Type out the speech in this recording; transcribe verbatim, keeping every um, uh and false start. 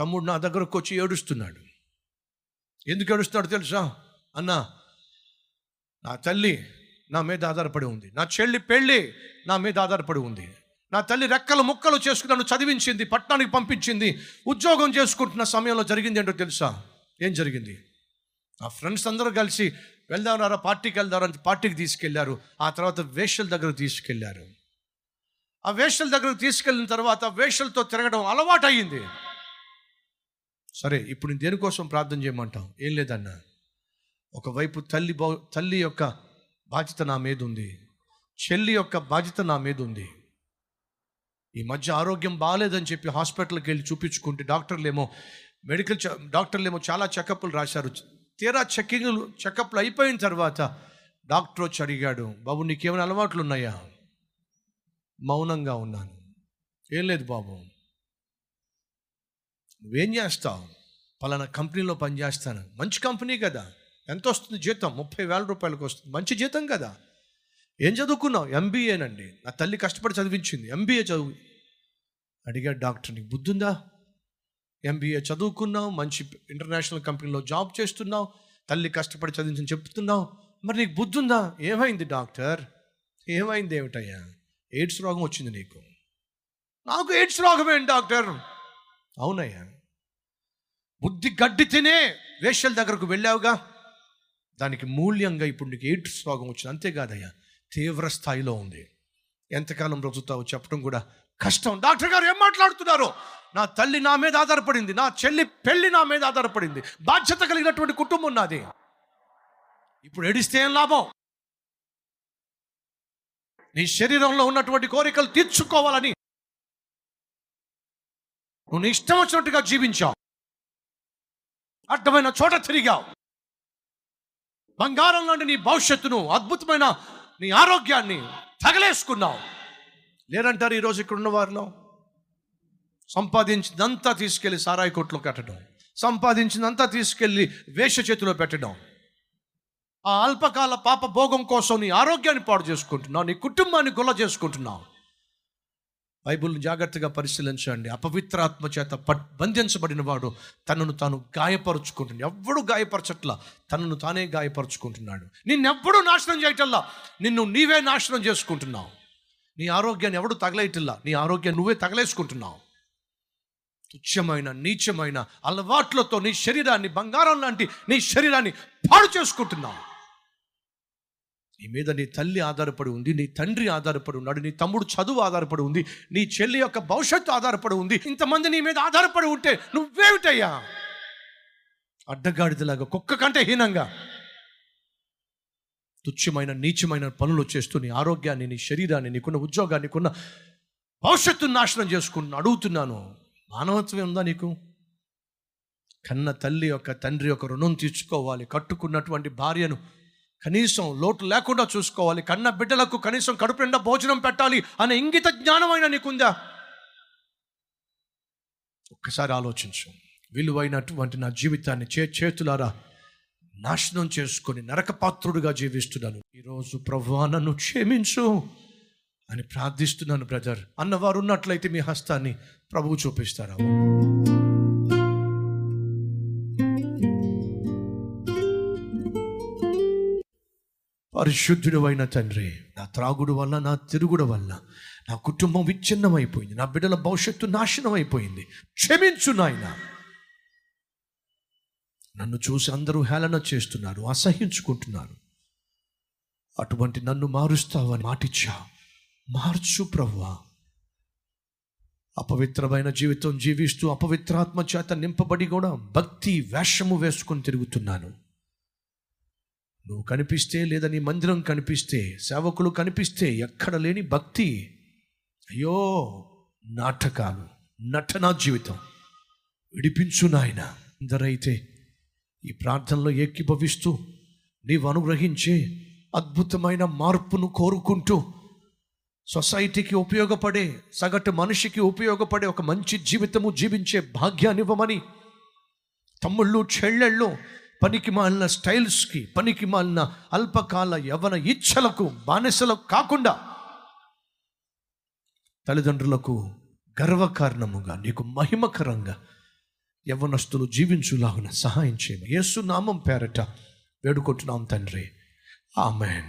తమ్ముడు నా దగ్గరకు వచ్చి ఏడుస్తున్నాడు. ఎందుకు ఏడుస్తున్నాడు తెలుసా? అన్న, నా తల్లి నా మీద ఆధారపడి ఉంది, నా చెల్లి పెళ్ళి నా మీద ఆధారపడి ఉంది, నా తల్లి రెక్కలు ముక్కలు చేసుకుని నన్ను చదివించింది, పట్టణానికి పంపించింది. ఉద్యోగం చేసుకుంటున్న సమయంలో జరిగింది ఏంటో తెలుసా? ఏం జరిగింది? నా ఫ్రెండ్స్ అందరూ కలిసి వెళ్దామన్నారా, పార్టీకి వెళ్దామని పార్టీకి తీసుకెళ్లారు. ఆ తర్వాత వేషల దగ్గరకు తీసుకెళ్లారు. ఆ వేషల దగ్గరకు తీసుకెళ్ళిన తర్వాత వేషలతో తిరగడం అలవాటు అయ్యింది. సరే, ఇప్పుడు నేను దేనికోసం ప్రార్థన చేయమంటాం? ఏం లేదన్నా, ఒకవైపు తల్లి బా తల్లి యొక్క బాధ్యత నా మీద ఉంది, చెల్లి యొక్క బాధ్యత నా మీద ఉంది. ఈ మధ్య ఆరోగ్యం బాగాలేదని చెప్పి హాస్పిటల్కి వెళ్ళి చూపించుకుంటే డాక్టర్లేమో మెడికల్ డాక్టర్లేమో చాలా చెకప్లు రాశారు. తీరా చెకింగ్లు చెకప్లు అయిపోయిన తర్వాత డాక్టర్ వచ్చి అడిగాడు, బాబు నీకేమైనా అలవాట్లు ఉన్నాయా? మౌనంగా ఉన్నాను. ఏం లేదు బాబు. నువ్వేం చేస్తావు? పలానా కంపెనీలో పనిచేస్తాను. మంచి కంపెనీ కదా, ఎంత వస్తుంది జీతం? ముప్పై వేల రూపాయలకు వస్తుంది, మంచి జీతం కదా. ఏం చదువుకున్నావు? ఎంబీఏనండి, నా తల్లి కష్టపడి చదివించింది, ఎంబీఏ చదువు. అడిగాడు డాక్టర్, నీకు బుద్ధి ఉందా? ఎంబీఏ చదువుకున్నావు, మంచి ఇంటర్నేషనల్ కంపెనీలో జాబ్ చేస్తున్నావు, తల్లి కష్టపడి చదివించని చెప్తున్నావు, మరి నీకు బుద్ధి ఉందా? ఏమైంది డాక్టర్? ఏమైంది ఏమిటయ్యా? ఎయిడ్స్ రోగం వచ్చింది నీకు. నాకు ఎయిడ్స్ రోగం ఏంటి డాక్టర్? అవునయ్యా, బుద్ధి గడ్డి తినే వేషల దగ్గరకు వెళ్ళావుగా, దానికి మూల్యంగా ఇప్పుడు నీకు ఎయిడ్స్ రోగం వచ్చింది. అంతేకాదయ్యా, తీవ్ర స్థాయిలో ఉంది. ఎంతకాలం బ్రతుకుతావో చెప్పడం కూడా కష్టం. డాక్టర్ గారు ఏం మాట్లాడుతున్నారు? నా తల్లి నా మీద ఆధారపడింది, నా చెల్లి పెళ్ళి నా మీద ఆధారపడింది, బాధ్యత కలిగినటువంటి కుటుంబం నాది. ఇప్పుడు ఏడిస్తే ఏం లాభం? నీ శరీరంలో ఉన్నటువంటి కోరికలు తీర్చుకోవాలని నువ్వు నీ ఇష్టం వచ్చినట్టుగా జీవించావు, అర్థమైన చోట తిరిగావు. బంగారం లాంటి నీ భవిష్యత్తును, అద్భుతమైన నీ ఆరోగ్యాన్ని తగలేసుకున్నావు. లేరంటారు ఈరోజు ఇక్కడున్న వారిలో, సంపాదించినంతా తీసుకెళ్ళి సారాయి కొట్లో కట్టడం, సంపాదించినంతా తీసుకెళ్ళి వేశ్య చేతిలో పెట్టడం, ఆ అల్పకాల పాప భోగం కోసం నీ ఆరోగ్యాన్ని పాడు చేసుకుంటున్నావు, నీ కుటుంబాన్ని గొల్ల చేసుకుంటున్నావు. బైబిల్ని జాగ్రత్తగా పరిశీలించండి. అపవిత్రాత్మ చేత పట్ బంధించబడిన వాడు తనను తాను గాయపరుచుకుంటున్నాడు. ఎవ్వడు గాయపరచట్లా, తనను తానే గాయపరుచుకుంటున్నాడు. నిన్నెవ్వడూ నాశనం చేయటల్లా, నిన్ను నీవే నాశనం చేసుకుంటున్నావు. నీ ఆరోగ్యాన్ని ఎవడు తగలేయటల్లా, నీ ఆరోగ్యాన్ని నువ్వే తగలేసుకుంటున్నావు. తుచ్చమైన నీచమైన అలవాట్లతో నీ శరీరాన్ని, బంగారం లాంటి నీ శరీరాన్ని పాడు చేసుకుంటున్నావు. నీ మీద నీ తల్లి ఆధారపడి ఉంది, నీ తండ్రి ఆధారపడి ఉన్నాడు, నీ తమ్ముడు చదువు ఆధారపడి ఉంది, నీ చెల్లి యొక్క భవిష్యత్తు ఆధారపడి ఉంది. ఇంతమంది నీ మీద ఆధారపడి ఉంటే నువ్వేమిటయ్యా? అడ్డగాడిదలాగా, కుక్క కంటే హీనంగా తుచ్చమైన నీచమైన పనులు చేస్తూ నీ ఆరోగ్యాన్ని, నీ శరీరాన్ని, నీకున్న ఉద్యోగాన్ని, నీకున్న భవిష్యత్తును నాశనం చేసుకుని అడుగుతున్నాను, మానవత్వం ఉందా నీకు? కన్న తల్లి యొక్క తండ్రి యొక్క రుణం తీర్చుకోవాలి, కట్టుకున్నటువంటి భార్యను కనీసం లోటు లేకుండా చూసుకోవాలి, కన్న బిడ్డలకు కనీసం కడుపు నిండా భోజనం పెట్టాలి అనే ఇంగిత జ్ఞానమైన నీకుందా? ఒక్కసారి ఆలోచించు. విలువైనటువంటి నా జీవితాన్ని చే చేతులారా నాశనం చేసుకొని నరకపాత్రుడిగా జీవిస్తున్నాను. ఈరోజు ప్రభువా నన్ను క్షమించు అని ప్రార్థిస్తున్నాను బ్రదర్ అన్నవారు ఉన్నట్లయితే మీ హస్తాన్ని ప్రభువు చూపిస్తారా? పరిశుద్ధుడు అయిన తండ్రి, నా త్రాగుడు వల్ల, నా తిరుగుడు వల్ల నా కుటుంబం విచ్ఛిన్నం అయిపోయింది, నా బిడ్డల భవిష్యత్తు నాశనం అయిపోయింది. క్షమించు నాయనా. నన్ను చూసి అందరూ హేళన చేస్తున్నారు, అసహించుకుంటున్నారు. అటువంటి నన్ను మారుస్తావని మాటిచ్చా. మార్చు ప్రభువా. అపవిత్రమైన జీవితం జీవిస్తూ అపవిత్రాత్మ చేత నింపబడి కూడా భక్తి వేషము వేసుకొని తిరుగుతున్నాను. నువ్వు కనిపిస్తే, లేదా నీ మందిరం కనిపిస్తే, సేవకులు కనిపిస్తే ఎక్కడ లేని భక్తి, అయ్యో నాటకాలు, నటనా జీవితం. విడిపించు నాయన. అందరైతే ఈ ప్రార్థనలో ఏకీభవిస్తూ నీవు అనుగ్రహించే అద్భుతమైన మార్పును కోరుకుంటూ సొసైటీకి ఉపయోగపడే, సగటు మనిషికి ఉపయోగపడే ఒక మంచి జీవితము జీవించే భాగ్యాన్ని ఇవ్వమని, తమ్ముళ్ళు చెల్లెళ్ళు పనికి మాలిన స్టైల్స్కి, పనికి మాలిన అల్పకాల యవ్వన ఇచ్చలకు బానిసలకు కాకుండా తల్లిదండ్రులకు గర్వకారణముగా, నీకు మహిమకరంగా యవ్వనస్తులు జీవించులాగున సహాయం చేయమని యేసు నామం పేరట వేడుకుంటున్నాం తండ్రి, ఆమేన్.